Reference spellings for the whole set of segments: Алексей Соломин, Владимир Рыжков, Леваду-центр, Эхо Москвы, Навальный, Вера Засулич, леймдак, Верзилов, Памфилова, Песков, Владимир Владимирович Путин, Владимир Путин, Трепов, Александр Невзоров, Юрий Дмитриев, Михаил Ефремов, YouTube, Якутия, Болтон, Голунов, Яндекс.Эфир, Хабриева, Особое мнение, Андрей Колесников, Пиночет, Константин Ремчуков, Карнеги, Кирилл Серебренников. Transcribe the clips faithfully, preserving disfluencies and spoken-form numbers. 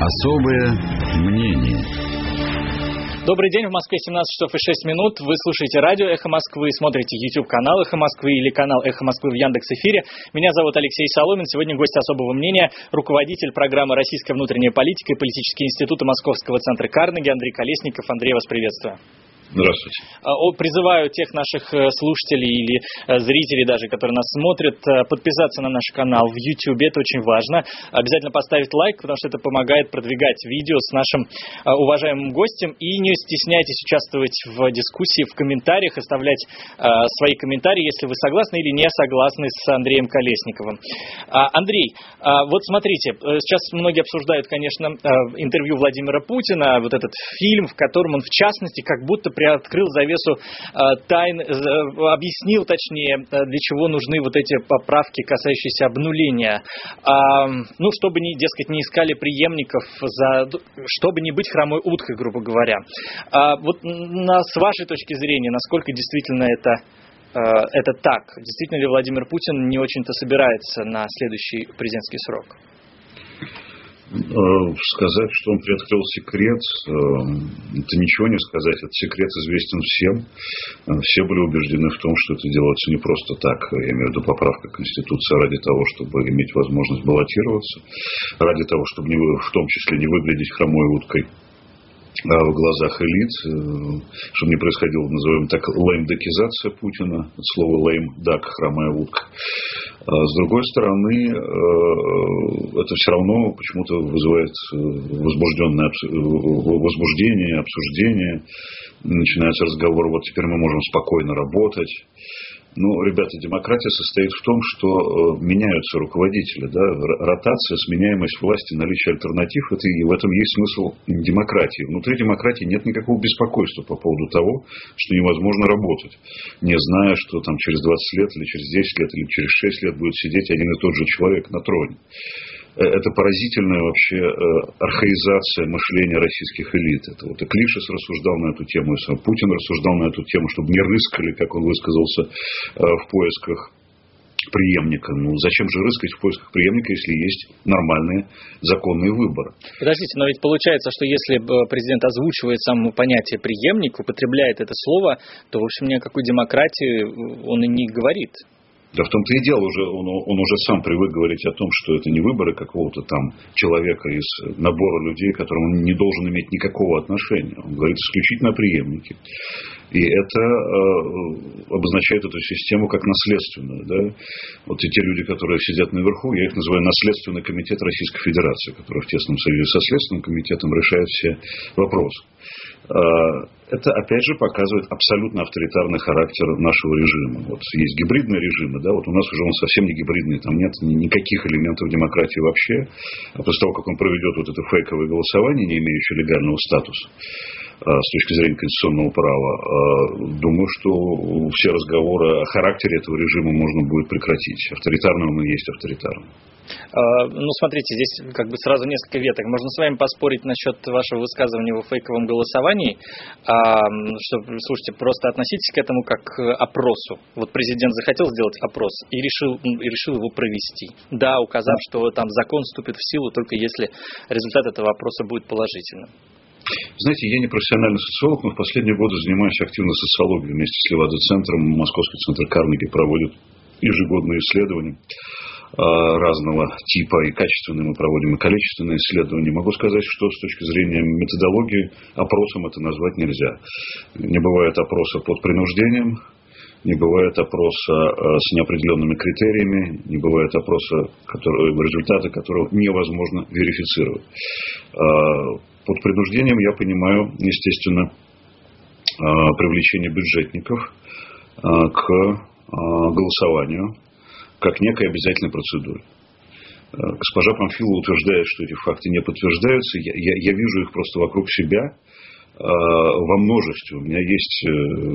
Особое мнение. Добрый день, в Москве семнадцать часов и шесть минут. Вы слушаете радио «Эхо Москвы», смотрите YouTube-канал «Эхо Москвы» или канал «Эхо Москвы» в Яндекс.Эфире. Меня зовут Алексей Соломин. Сегодня гость особого мнения, руководитель программы «Российская внутренняя политика» и политические институты Московского центра Карнеги Андрей Колесников. Андрей, вас приветствую. Здравствуйте. Призываю тех наших слушателей или зрителей даже, которые нас смотрят, подписаться на наш канал в YouTube. Это очень важно. Обязательно поставить лайк, потому что это помогает продвигать видео с нашим уважаемым гостем. И не стесняйтесь участвовать в дискуссии, в комментариях, оставлять свои комментарии, если вы согласны или не согласны с Андреем Колесниковым. Андрей, вот смотрите, сейчас многие обсуждают, конечно, интервью Владимира Путина, вот этот фильм, в котором он, в частности, как будто приоткрыл завесу э, тайн, э, объяснил, точнее, для чего нужны вот эти поправки, касающиеся обнуления. А, ну, чтобы, не, дескать, не искали преемников, за, чтобы не быть хромой уткой, грубо говоря. А, вот на, с вашей точки зрения, насколько действительно это, э, это так? Действительно ли Владимир Путин не очень-то собирается на следующий президентский срок? Сказать, что он приоткрыл секрет, это ничего не сказать. Этот секрет известен всем. Все были убеждены в том, что это делается не просто так. Я имею в виду поправка Конституции ради того, чтобы иметь возможность баллотироваться, ради того, чтобы в том числе не выглядеть хромой уткой в глазах элит, чтобы не происходила, назовем так, леймдакизация Путина, от слова леймдак, хромая утка. С другой стороны, это все равно почему-то вызывает возбужденное возбуждение, обсуждение, начинается разговор, вот теперь мы можем спокойно работать. Ну, ребята, демократия состоит в том, что меняются руководители, да, ротация, сменяемость власти, наличие альтернатив, это, и в этом есть смысл демократии. Внутри демократии нет никакого беспокойства по поводу того, что невозможно работать, не зная, что там через двадцать лет, или через десять лет, или через шесть лет будет сидеть один и тот же человек на троне. Это поразительная вообще архаизация мышления российских элит. Это вот и Клишес рассуждал на эту тему, и сам Путин рассуждал на эту тему, чтобы не рыскали, как он высказался, в поисках преемника. Ну, зачем же рыскать в поисках преемника, если есть нормальные законные выборы? Подождите, но ведь получается, что если президент озвучивает само понятие преемник, употребляет это слово, то, в общем, ни о какой демократии он и не говорит. Да в том-то и дело, уже, он, он уже сам привык говорить о том, что это не выборы какого-то там человека из набора людей, к которым он не должен иметь никакого отношения. Он говорит исключительно о преемнике. И это э, обозначает эту систему как наследственную. Да? Вот и те люди, которые сидят наверху, я их называю наследственный комитет Российской Федерации, который в тесном союзе со Следственным комитетом решает все вопросы. Это, опять же, показывает абсолютно авторитарный характер нашего режима. Вот есть гибридные режимы, да, вот у нас уже он совсем не гибридный, там нет никаких элементов демократии вообще. А после того, как он проведет вот это фейковое голосование, не имеющее легального статуса с точки зрения конституционного права, думаю, что все разговоры о характере этого режима можно будет прекратить. Авторитарным он и есть авторитарным. Ну, смотрите, здесь как бы сразу несколько веток. Можно с вами поспорить насчет вашего высказывания во фейковом голосовании, что, слушайте, просто относитесь к этому как к опросу. Вот президент захотел сделать опрос и решил, и решил его провести. Да, указав, что там закон вступит в силу только если результат этого опроса будет положительным. Знаете, я не профессиональный социолог, но в последние годы занимаюсь активно социологией вместе с Леваду-центром. Московский центр Карнеги проводит ежегодные исследования разного типа, и качественные мы проводим, и количественные исследования. Могу сказать, что с точки зрения методологии опросом это назвать нельзя. Не бывает опроса под принуждением, не бывает опроса с неопределенными критериями, не бывает опроса, который, результаты которого невозможно верифицировать. Под принуждением я понимаю, естественно, привлечение бюджетников к голосованию как некой обязательной процедуре. Госпожа Памфилова утверждает, что эти факты не подтверждаются. Я, я, я вижу их просто вокруг себя э, во множестве. У меня есть э,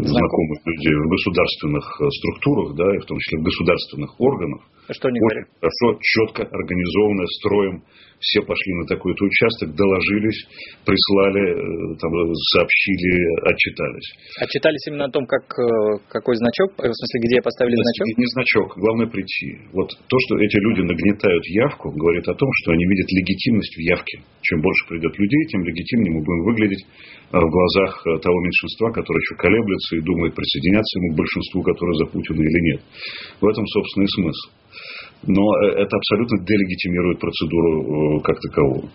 знакомых людей в государственных структурах, да, и в том числе в государственных органах, Что они говорят? Хорошо, четко, организованно, строем. Все пошли на такой-то участок, доложились, прислали, там, сообщили, отчитались. Отчитались именно о том, как, какой значок, в смысле, где поставили значок? Не значок, главное прийти. Вот то, что эти люди нагнетают явку, говорит о том, что они видят легитимность в явке. Чем больше придет людей, тем легитимнее мы будем выглядеть в глазах того меньшинства, которое еще колеблется и думает, присоединяться ему к большинству, которое за Путина или нет. В этом, собственно, и смысл. Но это абсолютно делегитимирует процедуру как таковую.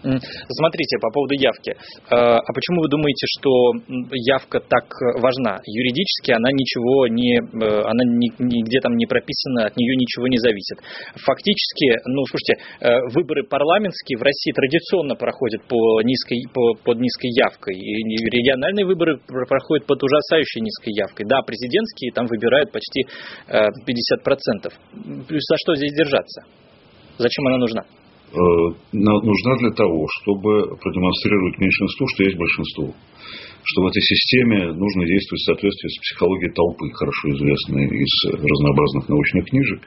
Смотрите, по поводу явки. А почему вы думаете, что явка так важна? Юридически она ничего не... Она нигде там не прописана, от нее ничего не зависит. Фактически, ну, слушайте, выборы парламентские в России традиционно проходят по низкой, по, под низкой явкой. И региональные выборы проходят под ужасающей низкой явкой. Да, президентские там выбирают почти пятьдесят процентов. За что здесь держаться? Зачем она нужна? Нужна для того, чтобы продемонстрировать меньшинству, что есть большинство. Что в этой системе нужно действовать в соответствии с психологией толпы, хорошо известной из разнообразных научных книжек.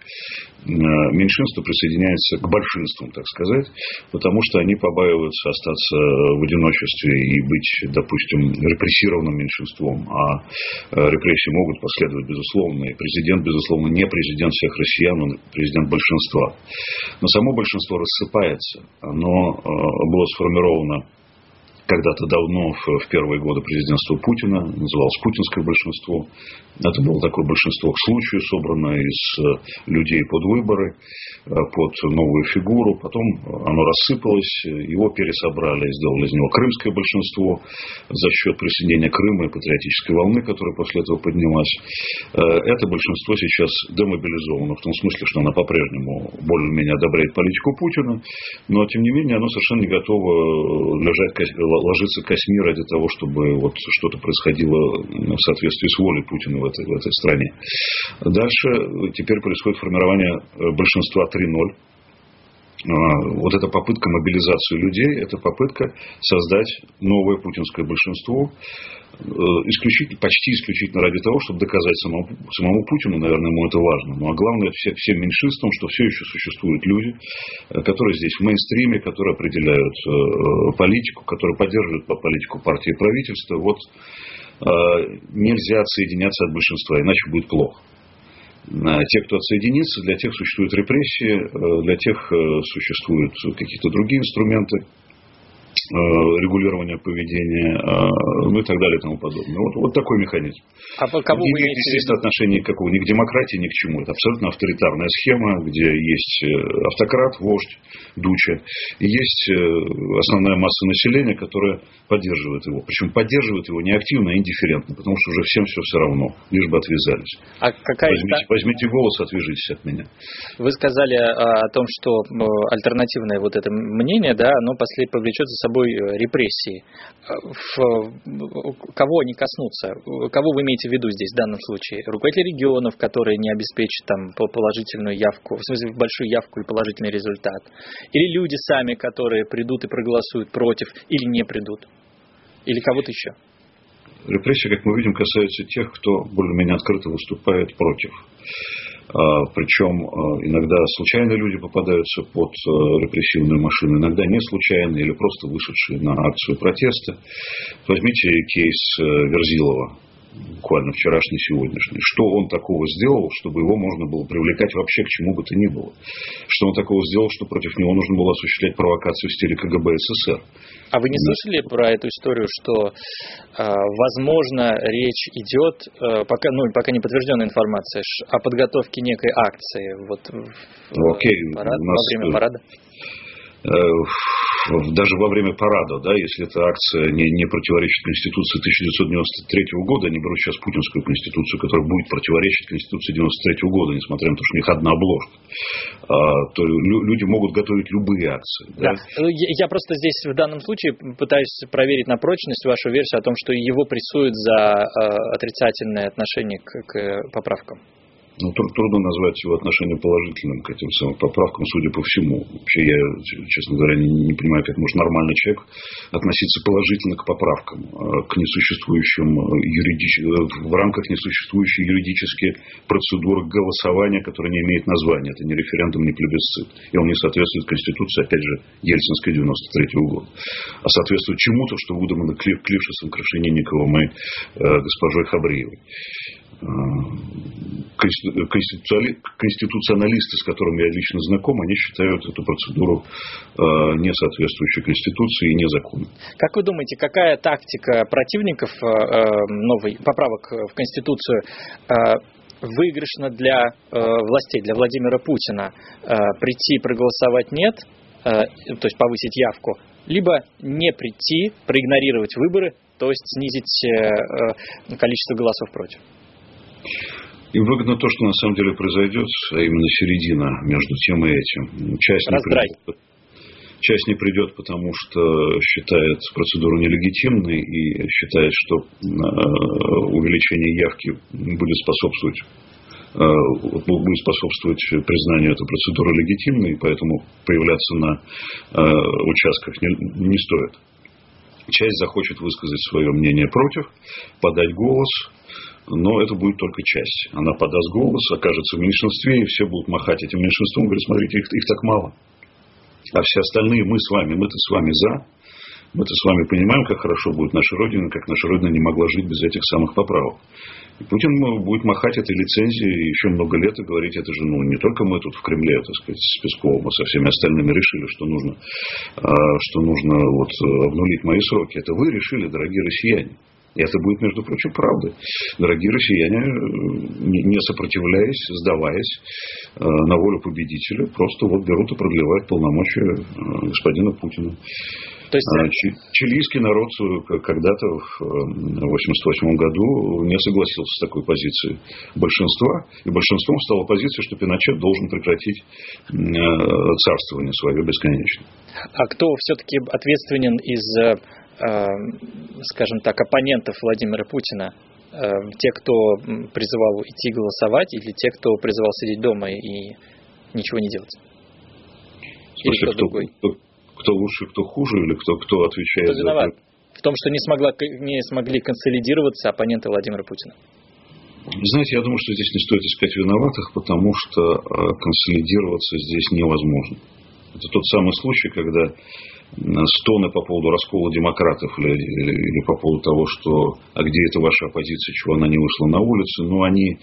Меньшинство присоединяется к большинствам, так сказать, потому что они побаиваются остаться в одиночестве и быть, допустим, репрессированным меньшинством. А репрессии могут последовать, безусловно. И президент, безусловно, не президент всех россиян, он президент большинства. Но само большинство рассыпается. Оно было сформировано когда-то давно, в первые годы президентства Путина, называлось путинское большинство. Это было такое большинство к случаю, собранное из людей под выборы, под новую фигуру. Потом оно рассыпалось, его пересобрали, сделали из него крымское большинство за счет присоединения Крыма и патриотической волны, которая после этого поднялась. Это большинство сейчас демобилизовано, в том смысле, что оно по-прежнему более-менее одобряет политику Путина, но, тем не менее, оно совершенно не готово лежать ложиться косми ради того, чтобы вот что-то происходило в соответствии с волей Путина в этой, в этой стране. Дальше теперь происходит формирование большинства три ноль. Вот эта попытка мобилизации людей, это попытка создать новое путинское большинство, исключительно, почти исключительно ради того, чтобы доказать самому, самому Путину, наверное, ему это важно. Ну, а главное, всем, всем меньшинствам, что все еще существуют люди, которые здесь в мейнстриме, которые определяют политику, которые поддерживают политику партии и правительства. Вот нельзя отсоединяться от большинства, иначе будет плохо. Те, кто отсоединится, для тех существуют репрессии, для тех существуют какие-то другие инструменты регулирования поведения, ну и так далее и тому подобное. Вот, вот такой механизм. А кому и, вы естественно, отношение никакого ни к демократии, ни к чему. Это абсолютно авторитарная схема, где есть автократ, вождь, дуча, и есть основная масса населения, которая поддерживает его. Причем поддерживает его не активно, а индифферентно, потому что уже всем все все равно, лишь бы отвязались. А какая возьмите, возьмите голос, отвяжитесь от меня. Вы сказали о том, что альтернативное вот это мнение, да, оно после повлечет за собой репрессии. В... Кого они коснутся? Кого вы имеете в виду здесь в данном случае? Руководители регионов, которые не обеспечат там положительную явку, в смысле большую явку и положительный результат? Или люди сами, которые придут и проголосуют против, или не придут? Или кого-то еще? Репрессии, как мы видим, касаются тех, кто более-менее открыто выступает против. Причем иногда случайно люди попадаются под репрессивную машину, иногда не случайно или просто вышедшие на акцию протеста. Возьмите кейс Верзилова, буквально вчерашний, сегодняшний. Что он такого сделал, чтобы его можно было привлекать вообще к чему бы то ни было? Что он такого сделал, что против него нужно было осуществлять провокацию в стиле КГБ СССР? А вы не слышали про эту историю, что, возможно, речь идет, пока, ну, пока не подтвержденная информация, о подготовке некой акции вот, в Окей, парад, у нас... во время парада? Даже во время парада, да, если эта акция не, не противоречит Конституции тысяча девятьсот девяносто третьего года, не беру сейчас путинскую Конституцию, которая будет противоречить Конституции девяносто третьего года, несмотря на то, что у них одна обложка, то люди могут готовить любые акции. Да? Да. Я просто здесь в данном случае пытаюсь проверить на прочность вашу версию о том, что его прессуют за отрицательное отношение к, к поправкам. Ну, трудно назвать его отношение положительным к этим самым поправкам, судя по всему. Вообще, я, честно говоря, не, не понимаю, как может нормальный человек относиться положительно к поправкам, к несуществующим юридически, в рамках несуществующей юридически процедуры голосования, которая не имеет названия. Это не референдум, не плебисцит. И он не соответствует Конституции, опять же, Ельцинской девяносто третьего года. А соответствует чему-то, что выдумано Клифшесом, Крашенинниковым и э, госпожой Хабриевой. Конституционалисты, с которыми я лично знаком, они считают эту процедуру не соответствующей Конституции и незаконной. Как вы думаете, какая тактика противников новых поправок в Конституцию выигрышна для властей, для Владимира Путина? Прийти проголосовать нет, то есть повысить явку, либо не прийти, проигнорировать выборы, то есть снизить количество голосов против? Им выгодно то, что на самом деле произойдет, а именно середина между тем и этим. Часть не, придет, часть не придет, потому что считает процедуру нелегитимной и считает, что увеличение явки будет способствовать, будет способствовать признанию этой процедуры легитимной, поэтому появляться на участках не, не стоит. Часть захочет высказать свое мнение против, подать голос, но это будет только часть. Она подаст голос, окажется в меньшинстве, и все будут махать этим меньшинством, говорят, смотрите, их, их так мало. А все остальные мы с вами, мы-то с вами за, мы-то с вами понимаем, как хорошо будет наша Родина, как наша Родина не могла жить без этих самых поправок. И Путин будет махать этой лицензией еще много лет и говорить, это же ну, не только мы тут в Кремле, так сказать, с Песковым, а со всеми остальными решили, что нужно, что нужно вот обнулить мои сроки. Это вы решили, дорогие россияне. И это будет, между прочим, правдой. Дорогие россияне, не сопротивляясь, сдаваясь на волю победителя, просто вот берут и продлевают полномочия господина Путина. То есть... Чилийский народ когда-то в тысяча девятьсот восемьдесят восьмом году не согласился с такой позицией большинства. И большинством стала позиция, что Пиночет должен прекратить царствование свое бесконечно. А кто все-таки ответственен из... скажем так, оппонентов Владимира Путина, те, кто призывал идти голосовать, или те, кто призывал сидеть дома и ничего не делать? Слушай, кто, кто, кто, кто лучше, кто хуже, или кто, кто отвечает кто виноват за это? В том, что не, смогла, не смогли консолидироваться оппоненты Владимира Путина. Знаете, я думаю, что здесь не стоит искать виноватых, потому что консолидироваться здесь невозможно. Это тот самый случай, когда стоны по поводу раскола демократов или, или, или по поводу того, что а где это ваша оппозиция, чего она не вышла на улицу, но они э,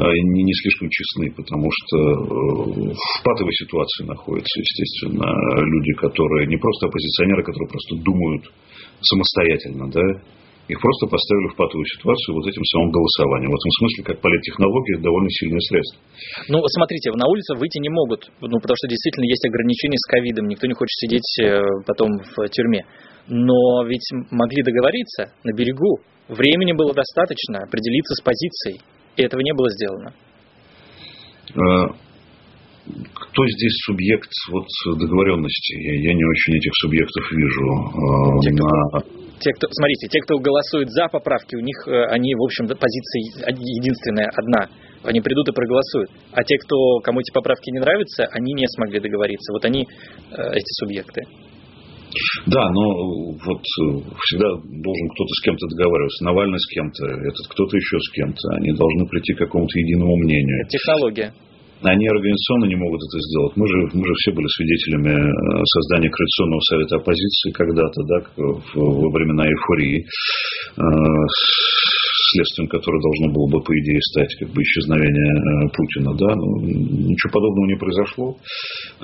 не, не слишком честны, потому что э, в патовой ситуации находятся, естественно, люди, которые не просто оппозиционеры, которые просто думают самостоятельно, да, их просто поставили в патовую ситуацию вот этим самым голосованием. В этом смысле, как политтехнология, это довольно сильное средство. Ну, смотрите, на улицу выйти не могут, ну, потому что действительно есть ограничения с ковидом, никто не хочет сидеть потом в тюрьме. Но ведь могли договориться на берегу, времени было достаточно определиться с позицией, и этого не было сделано. А... Кто здесь субъект вот, договоренности? Я, я не очень этих субъектов вижу. Те, кто, на... те, кто, смотрите, те, кто голосует за поправки, у них они, в общем, позиция единственная, одна. Они придут и проголосуют. А те, кто, кому эти поправки не нравятся, они не смогли договориться. Вот они, эти субъекты. Да, но вот всегда должен кто-то с кем-то договариваться. Навальный с кем-то, этот кто-то еще с кем-то. Они должны прийти к какому-то единому мнению. Это технология. Они организационно не могут это сделать. Мы же, мы же все были свидетелями создания Коалиционного совета оппозиции когда-то, да, во времена эйфории, следствием которой должно было бы, по идее, стать как бы исчезновение Путина. Да? Но ничего подобного не произошло.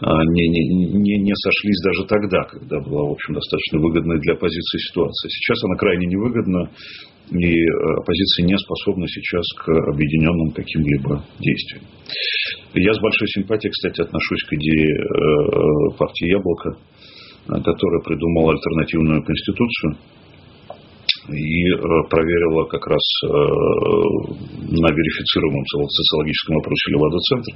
Не, не, не сошлись даже тогда, когда была, в общем, достаточно выгодная для оппозиции ситуация. Сейчас она крайне невыгодна, и оппозиция не способна сейчас к объединенным каким-либо действиям. Я с большой симпатией, кстати, отношусь к идее партии «Яблоко», которая придумала альтернативную конституцию, и проверила как раз на верифицируемом социологическом опросе Леваду-центр,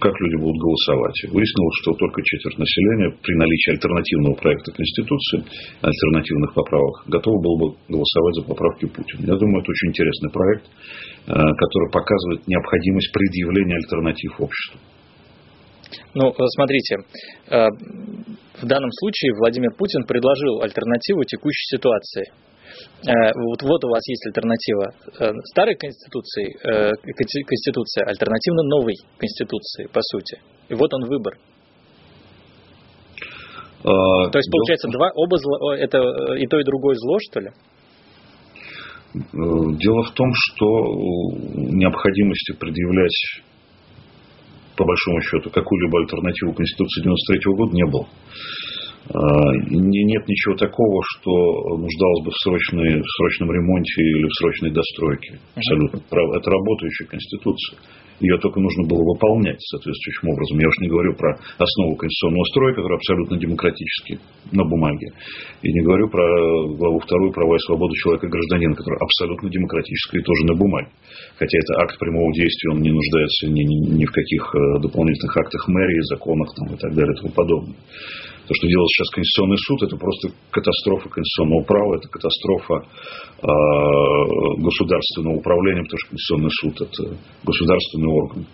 как люди будут голосовать. Выяснилось, что только четверть населения при наличии альтернативного проекта Конституции, альтернативных поправок, готова была бы голосовать за поправки Путина. Я думаю, это очень интересный проект, который показывает необходимость предъявления альтернатив обществу. Ну, смотрите, в данном случае Владимир Путин предложил альтернативу текущей ситуации. Вот, вот у вас есть альтернатива старой конституции, конституция альтернативно новой конституции, по сути. И вот он выбор. А, то есть, получается, два, оба зла, это и то, и другое зло, что ли? Дело в том, что необходимости предъявлять по большому счету какую-либо альтернативу Конституции девяносто третьего года не было. Нет ничего такого, что нуждалось бы в, срочной, в срочном ремонте или в срочной достройке. Абсолютно. Это работающая Конституция. Ее только нужно было выполнять соответствующим образом. Я уж не говорю про основу конституционного строя, который абсолютно демократический на бумаге. И не говорю про главу вторую «Права и свободы человека и гражданина», которая абсолютно демократическая и тоже на бумаге. Хотя это акт прямого действия, он не нуждается ни, ни, ни в каких дополнительных актах мэрии, законах там, и так далее и тому подобное. То, что делает сейчас Конституционный суд, это просто катастрофа конституционного права, это катастрофа э, государственного управления, потому что Конституционный суд – это государственный орган.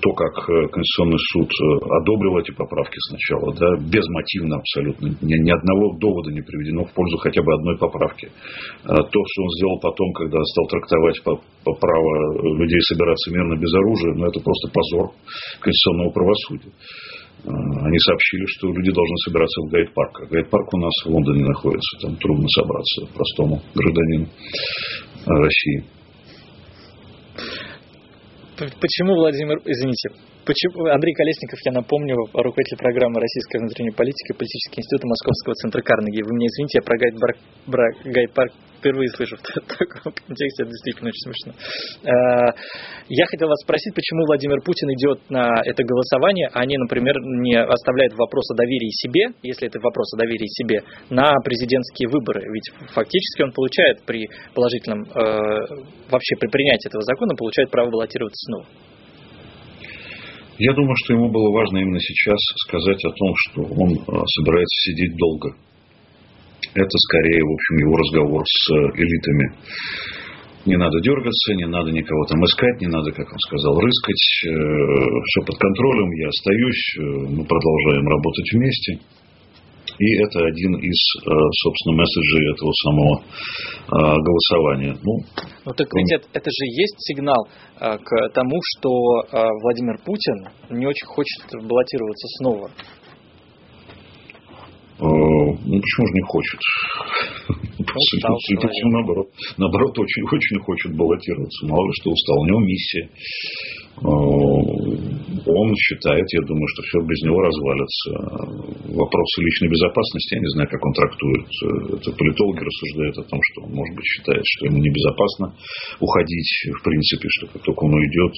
То, как Конституционный суд одобрил эти поправки сначала, да, безмотивно абсолютно, ни, ни одного довода не приведено в пользу хотя бы одной поправки. То, что он сделал потом, когда стал трактовать по, по право людей собираться мирно без оружия, ну, это просто позор конституционного правосудия. Они сообщили, что люди должны собираться в гайд-парк. А гайд-парк у нас в Лондоне находится. Там трудно собраться простому гражданину России. Почему Владимир... Извините. Почему... Андрей Колесников, я напомню, руководитель программы «Российская внутренняя политика» и политический институт Московского центра Карнеги. Вы меня извините, я про гайд-парк, про гайд-парк впервые слышу в таком контексте. Это действительно очень смешно. Я хотел вас спросить, почему Владимир Путин идет на это голосование, а не, например, не оставляет вопрос о доверии себе, если это вопрос о доверии себе, на президентские выборы. Ведь фактически он получает при положительном... Вообще при принятии этого закона получает право баллотироваться снова. Я думаю, что ему было важно именно сейчас сказать о том, что он собирается сидеть долго. Это скорее, в общем, его разговор с элитами. Не надо дергаться, не надо никого там искать, не надо, как он сказал, рыскать. Все под контролем, я остаюсь, мы продолжаем работать вместе. И это один из, собственно, месседжей этого самого голосования. Ну, ну так ведь это, это же есть сигнал к тому, что Владимир Путин не очень хочет баллотироваться снова. Ну, почему же не хочет? Устал, судя по всему, наоборот. Наоборот, очень, очень хочет баллотироваться. Мало ли что устал. У него миссия. Он считает, я думаю, что все без него развалится. Вопросы личной безопасности, я не знаю, как он трактует. Это политологи рассуждают о том, что он, может быть, считает, что ему небезопасно уходить. В принципе, что как только он уйдет,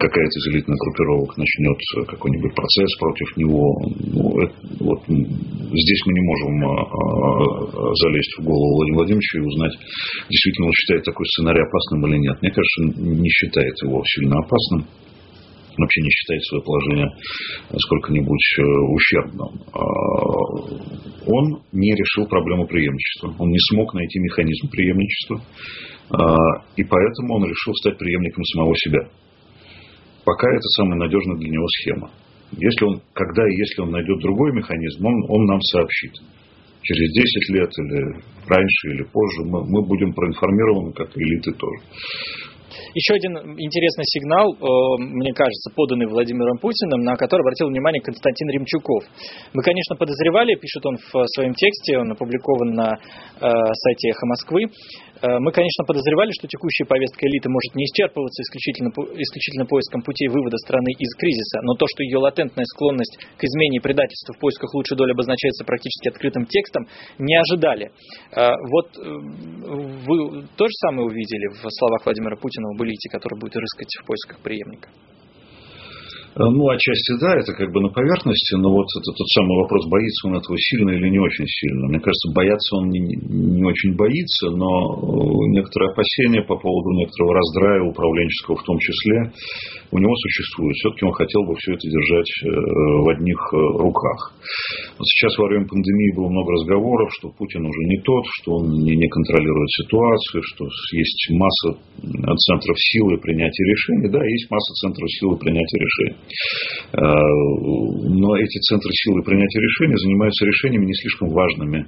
какая-то из элитных группировок начнет какой-нибудь процесс против него. Ну, это, вот, здесь мы не можем залезть в голову Владимира Владимировича и узнать, действительно он считает такой сценарий опасным или нет. Мне кажется, не считает его сильно опасным. Он вообще не считает свое положение сколько-нибудь ущербным. Он не решил проблему преемничества. Он не смог найти механизм преемничества. И поэтому он решил стать преемником самого себя. Пока это самая надежная для него схема. Если он, когда и если он найдет другой механизм, он, он нам сообщит. Через десять лет или раньше, или позже мы, мы будем проинформированы, как элиты тоже. Еще один интересный сигнал, мне кажется, поданный Владимиром Путиным, на который обратил внимание Константин Ремчуков. Мы, конечно, подозревали, пишет он в своем тексте, он опубликован на сайте «Эхо Москвы», мы, конечно, подозревали, что текущая повестка элиты может не исчерпываться исключительно, исключительно поиском путей вывода страны из кризиса, но то, что ее латентная склонность к измене и предательству в поисках лучшей доли обозначается практически открытым текстом, не ожидали. Вот вы то же самое увидели в словах Владимира Путина, были те, которые будут рыскать в поисках преемника? Ну, отчасти да, это как бы на поверхности, но вот это тот самый вопрос, боится он этого сильно или не очень сильно. Мне кажется, бояться он не, не очень боится, но некоторые опасения по поводу некоторого раздрая управленческого в том числе у него существуют. Все-таки он хотел бы все это держать в одних руках. Вот сейчас во время пандемии было много разговоров, что Путин уже не тот, что он не контролирует ситуацию, что есть масса центров силы принятия решений. Да, есть масса центров силы принятия решений. Но эти центры силы принятия решений занимаются решениями не слишком важными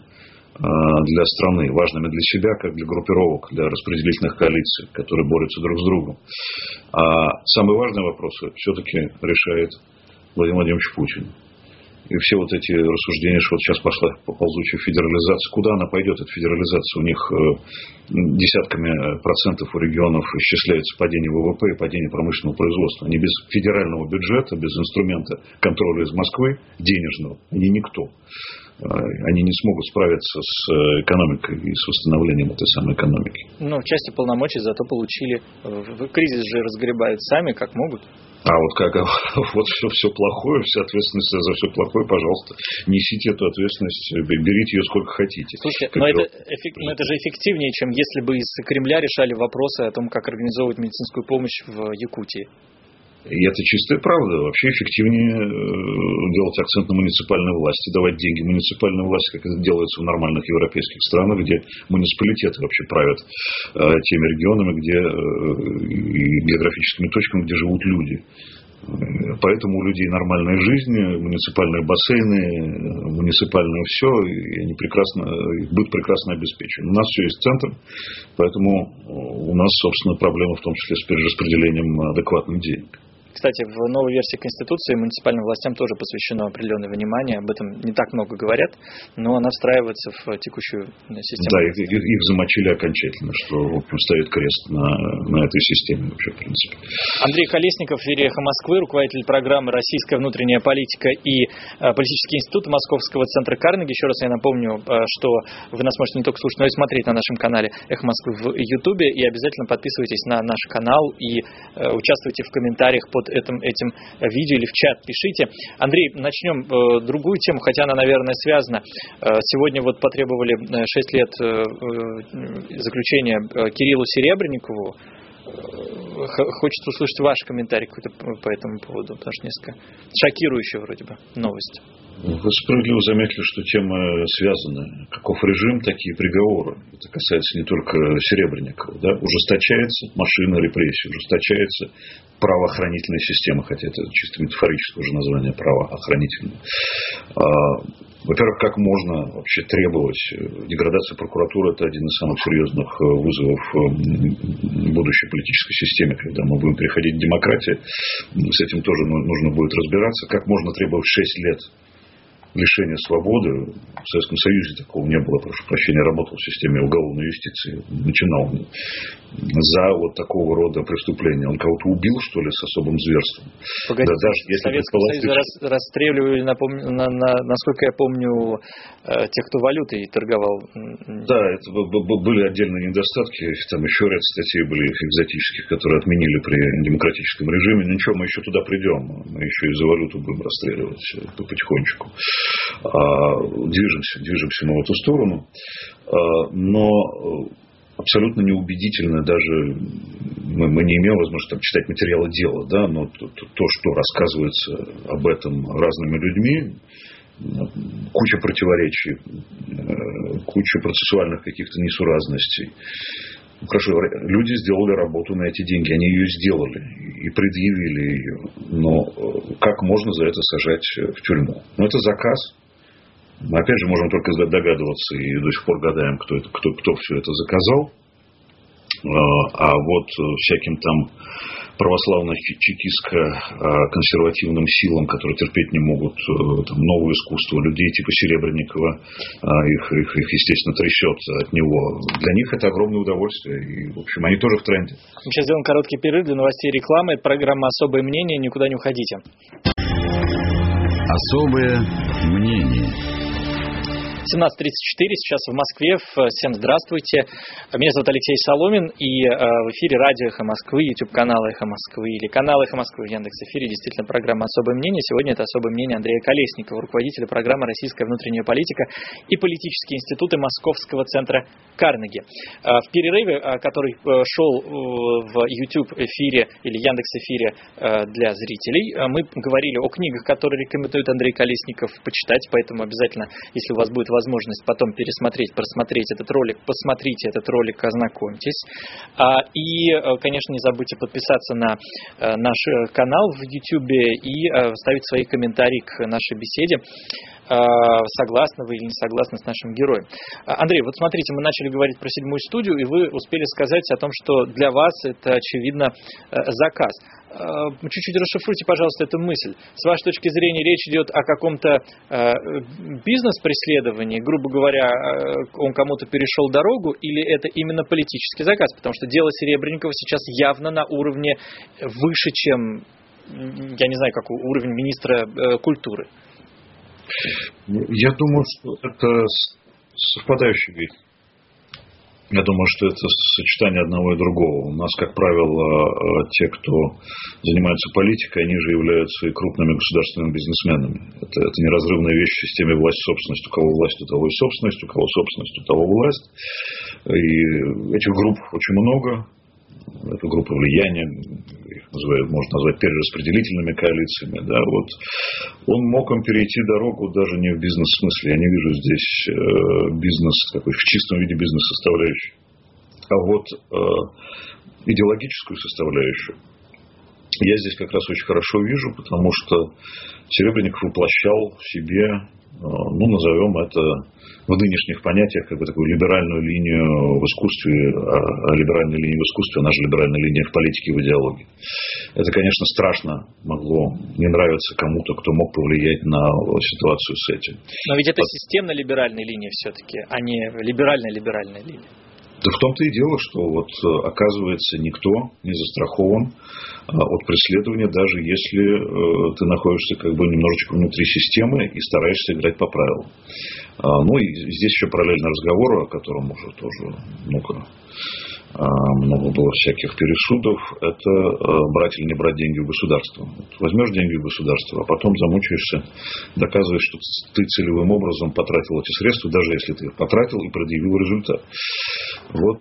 для страны, важными для себя, как для группировок, для распределительных коалиций, которые борются друг с другом. А самые важные вопросы все-таки решает Владимир Владимирович Путин. И все вот эти рассуждения, что вот сейчас пошла по ползучей федерализации, куда она пойдет, эта федерализация? У них десятками процентов у регионов исчисляется падение вэ вэ пэ и падение промышленного производства. Они без федерального бюджета, без инструмента контроля из Москвы, денежного, они никто. Они не смогут справиться с экономикой и с восстановлением этой самой экономики. Ну, части полномочий зато получили. Кризис же разгребают сами, как могут. А вот как вот все, все плохое, вся ответственность за все плохое, пожалуйста, несите эту ответственность, берите ее сколько хотите. Слушайте, но это, но это же эффективнее, чем если бы из Кремля решали вопросы о том, как организовывать медицинскую помощь в Якутии. И это чистая правда. Вообще эффективнее делать акцент на муниципальной власти, давать деньги муниципальной власти, как это делается в нормальных европейских странах, где муниципалитеты вообще правят теми регионами, где и географическими точками, где живут люди. Поэтому у людей нормальная жизнь, муниципальные бассейны, муниципальное все, и они прекрасно, быт прекрасно обеспечен. У нас все есть центр, поэтому у нас, собственно, проблема в том числе с перераспределением адекватных денег. Кстати, в новой версии Конституции муниципальным властям тоже посвящено определенное внимание. Об этом не так много говорят, но она встраивается в текущую систему. Да, их, их замочили окончательно, что в общем, ставит крест на, на этой системе вообще, в принципе. Андрей Колесников, «Эхо Москвы», руководитель программы «Российская внутренняя политика» и политический институт Московского центра Карнеги. Еще раз я напомню, что вы нас можете не только слушать, но и смотреть на нашем канале «Эхо Москвы» в Ютубе. И обязательно подписывайтесь на наш канал и участвуйте в комментариях под Этим, этим видео или в чат пишите. Андрей, начнем э, другую тему, хотя она, наверное, связана. Э, сегодня вот потребовали шесть лет э, заключения Кириллу Серебренникову. Хочется услышать ваш комментарий какой-то по этому поводу, потому что несколько шокирующая вроде бы новость. Вы справедливо заметили, что темы связаны. Каков режим, такие приговоры. Это касается не только Серебренникова. Да? Ужесточается машина репрессий, ужесточается правоохранительная система, хотя это чисто метафорическое уже название правоохранительное. Во-первых, как можно вообще требовать? Деградация прокуратуры – это один из самых серьезных вызовов будущей политической системы, когда мы будем переходить к демократии. С этим тоже нужно будет разбираться. Как можно требовать шесть лет? Лишение свободы. В Советском Союзе такого не было, прошу прощения, я работал в системе уголовной юстиции, начинал за вот такого рода преступления. Он кого-то убил, что ли, с особым зверством? Погодите, да, даже если в Советском Союзе рас, расстреливали, напомню, на, на, насколько я помню, тех, кто валютой торговал. Да, это были отдельные недостатки. Там еще ряд статей были экзотических, которые отменили при демократическом режиме. Ничего, мы еще туда придем. Мы еще и за валюту будем расстреливать потихонечку. Движемся, движемся мы в эту сторону, но абсолютно неубедительно даже, мы, мы не имеем возможности там, читать материалы дела, да, но то, то, что рассказывается об этом разными людьми, куча противоречий, куча процессуальных каких-то несуразностей. Хорошо, люди сделали работу на эти деньги, они ее сделали и предъявили ее, но как можно за это сажать в тюрьму? Ну, это заказ. Мы, опять же, можем только догадываться и до сих пор гадаем, кто, это, кто, кто все это заказал. А вот всяким там православно-чекистско-консервативным силам, которые терпеть не могут там, новое искусство людей типа Серебренникова, их, их, их, естественно, трясет от него. Для них это огромное удовольствие. И, в общем, они тоже в тренде. Сейчас сделаем короткий перерыв для новостей и рекламы. Это программа «Особое мнение». Никуда не уходите. Особое мнение. семнадцать тридцать четыре сейчас в Москве. Всем здравствуйте. Меня зовут Алексей Соломин, и в эфире радио «Эхо Москвы», YouTube-канал «Эхо Москвы» или канал «Эхо Москвы» в Яндекс.Эфире. Действительно, программа «Особое мнение». Сегодня это «Особое мнение» Андрея Колесникова, руководителя программы «Российская внутренняя политика» и политические институты Московского центра Карнеги. В перерыве, который шел в YouTube-эфире или Яндекс.Эфире для зрителей, мы говорили о книгах, которые рекомендует Андрей Колесников почитать, поэтому обязательно, если у вас будет возможность потом пересмотреть, просмотреть этот ролик, посмотрите этот ролик, ознакомьтесь. И, конечно, не забудьте подписаться на наш канал в YouTube и ставить свои комментарии к нашей беседе, согласны вы или не согласны с нашим героем. Андрей, вот смотрите, мы начали говорить про седьмую студию, и вы успели сказать о том, что для вас это, очевидно, заказ. Чуть-чуть расшифруйте, пожалуйста, эту мысль. С вашей точки зрения, речь идет о каком-то бизнес-преследовании, грубо говоря, он кому-то перешел дорогу, или это именно политический заказ? Потому что дело Серебренникова сейчас явно на уровне выше, чем, я не знаю, какой уровень министра культуры. Я думаю, что это совпадающий вид. Я думаю, что это сочетание одного и другого. У нас, как правило, те, кто занимается политикой, они же являются и крупными государственными бизнесменами. Это, это неразрывная вещь в системе власть-собственность. У кого власть, у того и собственность, у кого собственность, у того власть. И этих групп очень много. Это группы влияния, их называют, можно назвать перераспределительными коалициями. Да, вот. Он мог им перейти дорогу даже не в бизнес-смысле. Я не вижу здесь бизнес такой, в чистом виде бизнес-составляющей. А вот э, идеологическую составляющую я здесь как раз очень хорошо вижу, потому что Серебренников воплощал в себе, ну, назовем это в нынешних понятиях, как бы такую либеральную линию в искусстве, а либеральная линия в искусстве, она же либеральная линия в политике и в идеологии. Это, конечно, страшно могло не нравиться кому-то, кто мог повлиять на ситуацию с этим. Но ведь это вот системно-либеральная линия все-таки, а не либерально-либеральная линия. Да в том-то и дело, что вот оказывается никто не застрахован от преследования, даже если ты находишься как бы немножечко внутри системы и стараешься играть по правилам. Ну и здесь еще параллельно разговору, о котором уже тоже много, много было всяких пересудов, это брать или не брать деньги у государства. Вот возьмешь деньги у государства, а потом замучаешься, доказываешь, что ты целевым образом потратил эти средства, даже если ты их потратил и предъявил результат. Вот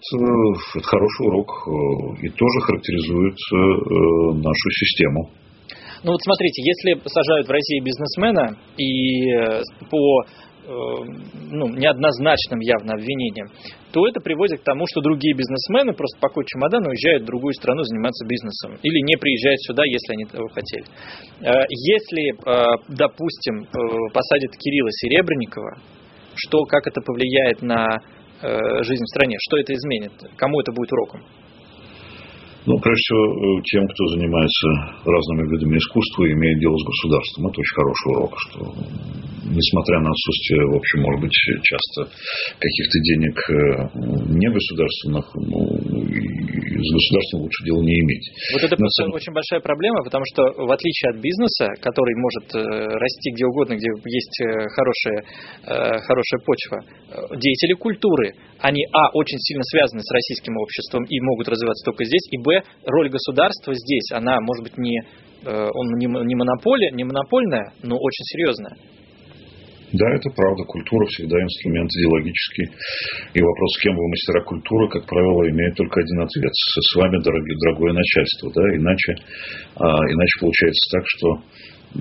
это хороший урок и тоже характеризует нашу систему. Ну вот смотрите, если сажают в России бизнесмена и по ну, неоднозначным явно обвинениям, то это приводит к тому, что другие бизнесмены просто пакуют чемодан и уезжают в другую страну заниматься бизнесом. Или не приезжают сюда, если они того хотели. Если, допустим, посадят Кирилла Серебренникова, что, как это повлияет на жизнь в стране? Что это изменит? Кому это будет уроком? Ну, прежде всего, тем, кто занимается разными видами искусства и имеет дело с государством. Это очень хороший урок, что, несмотря на отсутствие, в общем, может быть, часто каких-то денег не государственных, ну, с государством лучше дела не иметь. Вот это самом... очень большая проблема, потому что, в отличие от бизнеса, который может расти где угодно, где есть хорошая, хорошая почва, деятели культуры, они, а, очень сильно связаны с российским обществом и могут развиваться только здесь, и, б, роль государства здесь, она, может быть, не, он не, монополия, не монопольная, но очень серьезная. Да, это правда. Культура всегда инструмент идеологический. И вопрос, с кем вы мастера культуры, как правило, имеет только один ответ. С вами, дорогие, дорогое начальство. Да? Иначе, иначе получается так, что,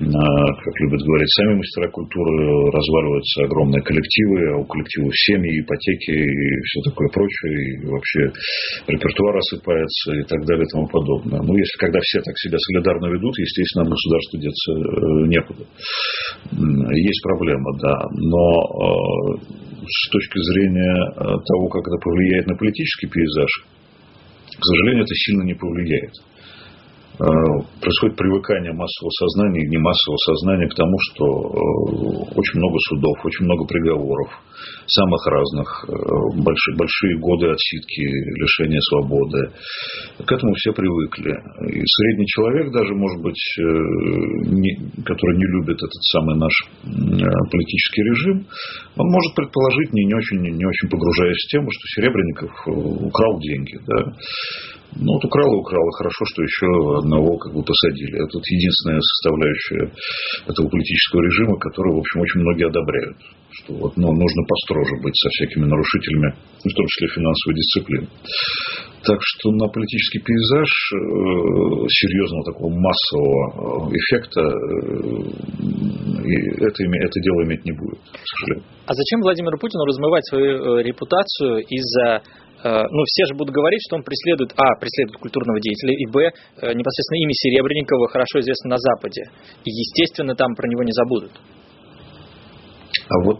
как любят говорить сами мастера культуры, разваливаются огромные коллективы, а у коллективов семьи, ипотеки и все такое прочее, и вообще репертуар осыпается и так далее и тому подобное. Ну, если когда все так себя солидарно ведут, естественно, государству деться некуда. Есть проблема, да. Но с точки зрения того, как это повлияет на политический пейзаж, к сожалению, это сильно не повлияет. происходит привыкание массового сознания и не массового сознания к тому, что очень много судов, очень много приговоров, самых разных, большие, большие годы отсидки, лишения свободы. К этому все привыкли. И средний человек даже, может быть, не, который не любит этот самый наш политический режим, он может предположить, не, не, очень, не очень погружаясь в тему, что Серебренников украл деньги, да. Ну, вот украл и украл, и хорошо, что еще одного как бы посадили. Это единственная составляющая этого политического режима, который, в общем, очень многие одобряют. Что вот, ну, нужно построже быть со всякими нарушителями, в том числе финансовой дисциплины. Так что на политический пейзаж серьезного такого массового эффекта это, это дело иметь не будет, к сожалению. А зачем Владимиру Путину размывать свою репутацию из-за... Ну, все же будут говорить, что он преследует, а, преследует культурного деятеля, и, б, непосредственно имя Серебренникова хорошо известно на Западе. И, естественно, там про него не забудут. А вот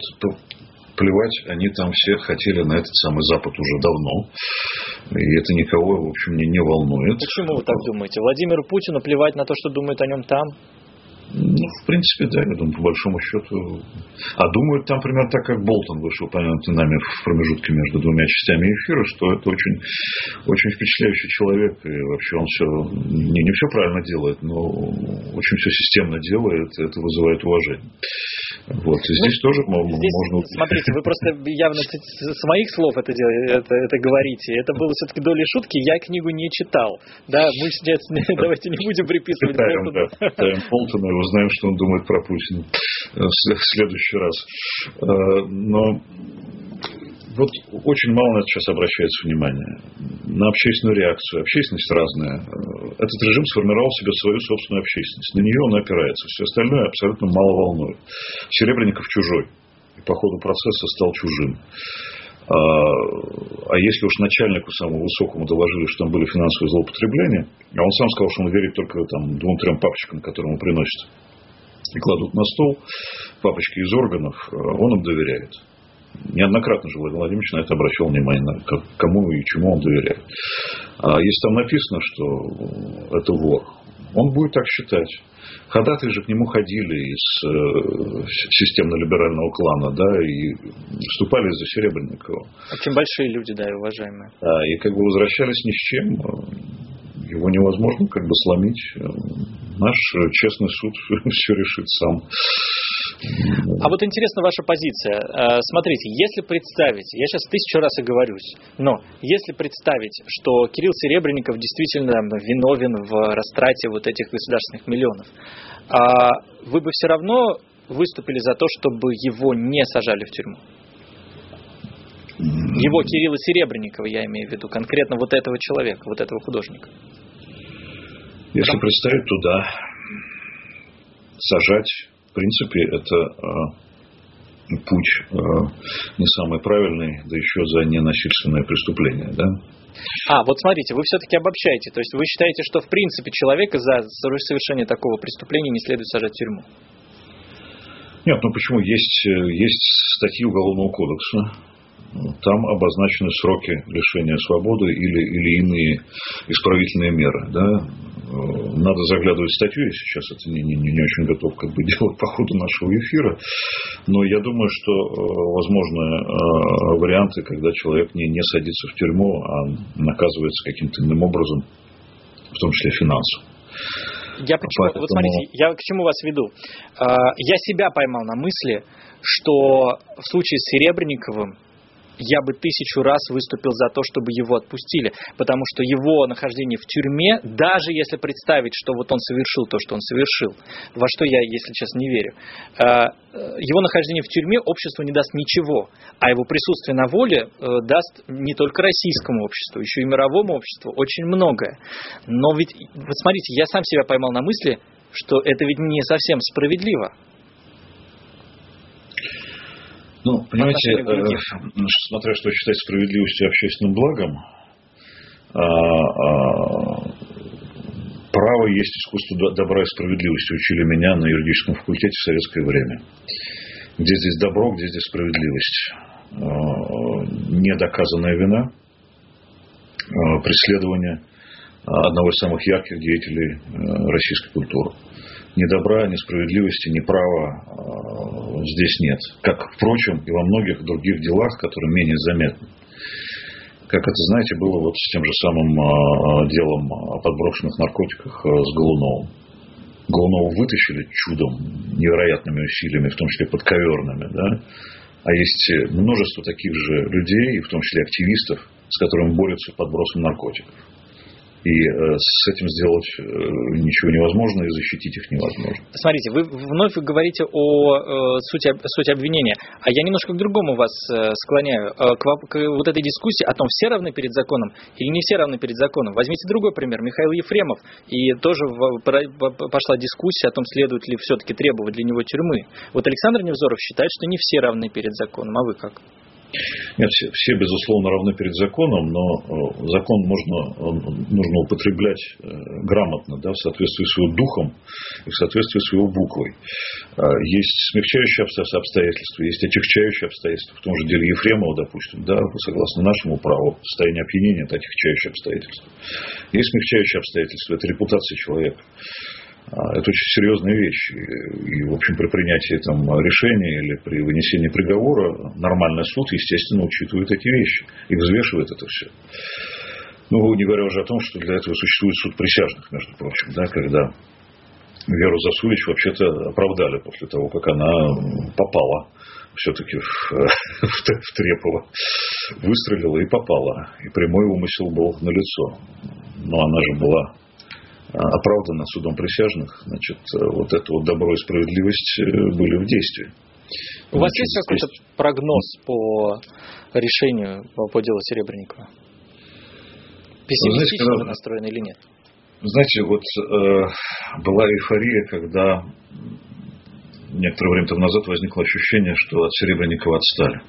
плевать они там все хотели на этот самый Запад уже давно. И это никого, в общем, не волнует. Почему вы так думаете? Владимиру Путину плевать на то, что думают о нем там? Ну, в принципе, да, я думаю, по большому счету. А думают там примерно так, как Болтон вышел, упомянутый нами в промежутке между двумя частями эфира, что это очень, очень впечатляющий человек. И вообще он все, не, не все правильно делает, но очень все системно делает, и это вызывает уважение. Вот, и здесь ну, тоже здесь, можно... Смотрите, вы просто явно с моих слов это, делаете, это, это говорите. Это было все-таки долей шутки. Я книгу не читал. Да, мы сейчас давайте не будем приписывать. Читаем, да, читаем Болтона и узнаем, что он думает про Путина в следующий раз. Но вот очень мало на это сейчас обращается внимание. На общественную реакцию. Общественность разная. Этот режим сформировал в себе свою собственную общественность. На нее он опирается. Все остальное абсолютно мало волнует. Серебренников чужой. И по ходу процесса стал чужим. А если уж начальнику самому высокому доложили, что там были финансовые злоупотребления, а он сам сказал, что он верит только там, двум-трем папочкам, которые ему приносят и кладут на стол, папочки из органов, он им доверяет. Неоднократно же Владимир Владимирович на это обращал внимание, на кому и чему он доверяет. А если там написано, что это вор, он будет так считать. Ходатые же к нему ходили из системно-либерального клана, да, и вступали за Серебренникова. Очень большие люди, да, и уважаемые. Да, и как бы возвращались ни с чем. Его невозможно как бы сломить. Наш честный суд все решит сам. А вот интересна ваша позиция. Смотрите, если представить, я сейчас тысячу раз оговорюсь, но если представить, что Кирилл Серебренников действительно виновен в растрате вот этих государственных миллионов, вы бы все равно выступили за то, чтобы его не сажали в тюрьму? Его, Кирилла Серебренникова, я имею в виду, конкретно вот этого человека, вот этого художника. Если Там... представить, то да. Сажать, в принципе, это э, путь э, не самый правильный, да еще за ненасильственное преступление, да? А, вот смотрите, вы все-таки обобщаете, то есть вы считаете, что в принципе человека за совершение такого преступления не следует сажать в тюрьму? Нет, ну почему? Есть, есть статьи Уголовного кодекса. Там обозначены сроки лишения свободы или, или иные исправительные меры. Да? Надо заглядывать в статью, я сейчас это не, не, не очень готов как бы делать по ходу нашего эфира. Но я думаю, что возможны варианты, когда человек не, не садится в тюрьму, а наказывается каким-то иным образом, в том числе финансово. Я почему, Поэтому... Вот смотрите, я к чему вас веду. Я себя поймал на мысли, что в случае с Серебренниковым я бы тысячу раз выступил за то, чтобы его отпустили. Потому что его нахождение в тюрьме, даже если представить, что вот он совершил то, что он совершил, во что я, если честно, не верю, его нахождение в тюрьме обществу не даст ничего. А его присутствие на воле даст не только российскому обществу, еще и мировому обществу очень многое. Но ведь, вот смотрите, я сам себя поймал на мысли, что это ведь не совсем справедливо. Ну, понимаете, смотря что считать справедливостью и общественным благом, а, а, право есть искусство добра и справедливости, учили меня на юридическом факультете в советское время. Где здесь добро, где здесь справедливость? А, недоказанная вина, а, преследование, одного из самых ярких деятелей российской культуры. Ни добра, ни справедливости, ни права здесь нет. Как, впрочем, и во многих других делах, которые менее заметны. Как это, знаете, было вот с тем же самым делом о подброшенных наркотиках с Голуновым. Голунова вытащили чудом, невероятными усилиями, в том числе подковерными. Да? А есть множество таких же людей, в том числе активистов, с которыми борются подбросом наркотиков. И с этим сделать ничего невозможно, и защитить их невозможно. Смотрите, вы вновь говорите о э, сути, сути обвинения. А я немножко к другому вас э, склоняю. Э, к, к вот этой дискуссии о том, все равны перед законом или не все равны перед законом. Возьмите другой пример. Михаил Ефремов. И тоже в, пошла дискуссия о том, следует ли все-таки требовать для него тюрьмы. Вот Александр Невзоров считает, что не все равны перед законом. А вы как? Нет, все, все, безусловно, равны перед законом, но закон можно, нужно употреблять грамотно, да, в соответствии с его духом и в соответствии с его буквой. Есть смягчающие обстоятельства, есть отягчающие обстоятельства. В том же деле Ефремова, допустим, да, согласно нашему праву, состояние опьянения – это отягчающие обстоятельства. Есть смягчающие обстоятельства – это репутация человека. Это очень серьезная вещь. И, в общем, при принятии там решения или при вынесении приговора нормальный суд, естественно, учитывает эти вещи и взвешивает это все. Ну, не говоря уже о том, что для этого существует суд присяжных, между прочим, да, когда Веру Засулич вообще-то оправдали после того, как она попала все-таки в, в Трепова. Выстрелила и попала. И прямой умысел был налицо. Но она же была оправдана судом присяжных, значит, вот это вот добро и справедливость были в действии. У вас есть какой-то прогноз по решению по делу Серебренникова? Пессимистично вы настроены или нет? Знаете, вот э, была эйфория, когда некоторое время тому назад возникло ощущение, что от Серебренникова отстали.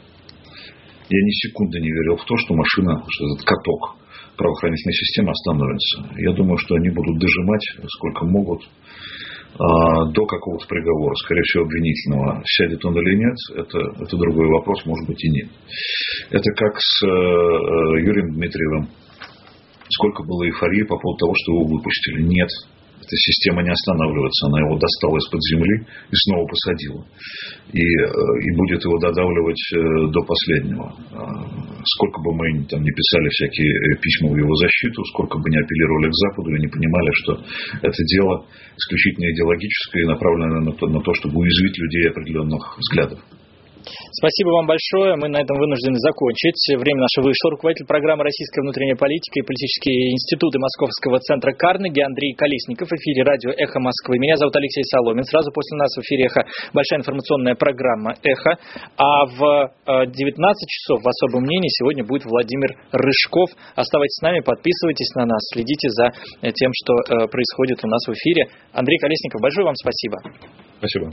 Я ни секунды не верил в то, что машина, что этот каток правоохранительной системы остановится. Я думаю, что они будут дожимать, сколько могут, до какого-то приговора, скорее всего, обвинительного. Сядет он или нет, это, это другой вопрос, может быть и нет. Это как с Юрием Дмитриевым. Сколько было эйфории по поводу того, что его выпустили. Нет. Эта система не останавливается. Она его достала из-под земли и снова посадила. И, и будет его додавливать до последнего. Сколько бы мы там не писали всякие письма в его защиту, сколько бы не апеллировали к Западу и не понимали, что это дело исключительно идеологическое и направлено на то, на то, чтобы уязвить людей определенных взглядов. Спасибо вам большое. Мы на этом вынуждены закончить. Время наше вышло. Руководитель программы «Российская внутренняя политика» и политические институты Московского центра Карнеги Андрей Колесников в эфире радио «Эхо Москвы». Меня зовут Алексей Соломин. Сразу после нас в эфире «Эхо» большая информационная программа «Эхо». А в девятнадцать часов в «Особом мнении» сегодня будет Владимир Рыжков. Оставайтесь с нами, подписывайтесь на нас, следите за тем, что происходит у нас в эфире. Андрей Колесников, большое вам спасибо. Спасибо.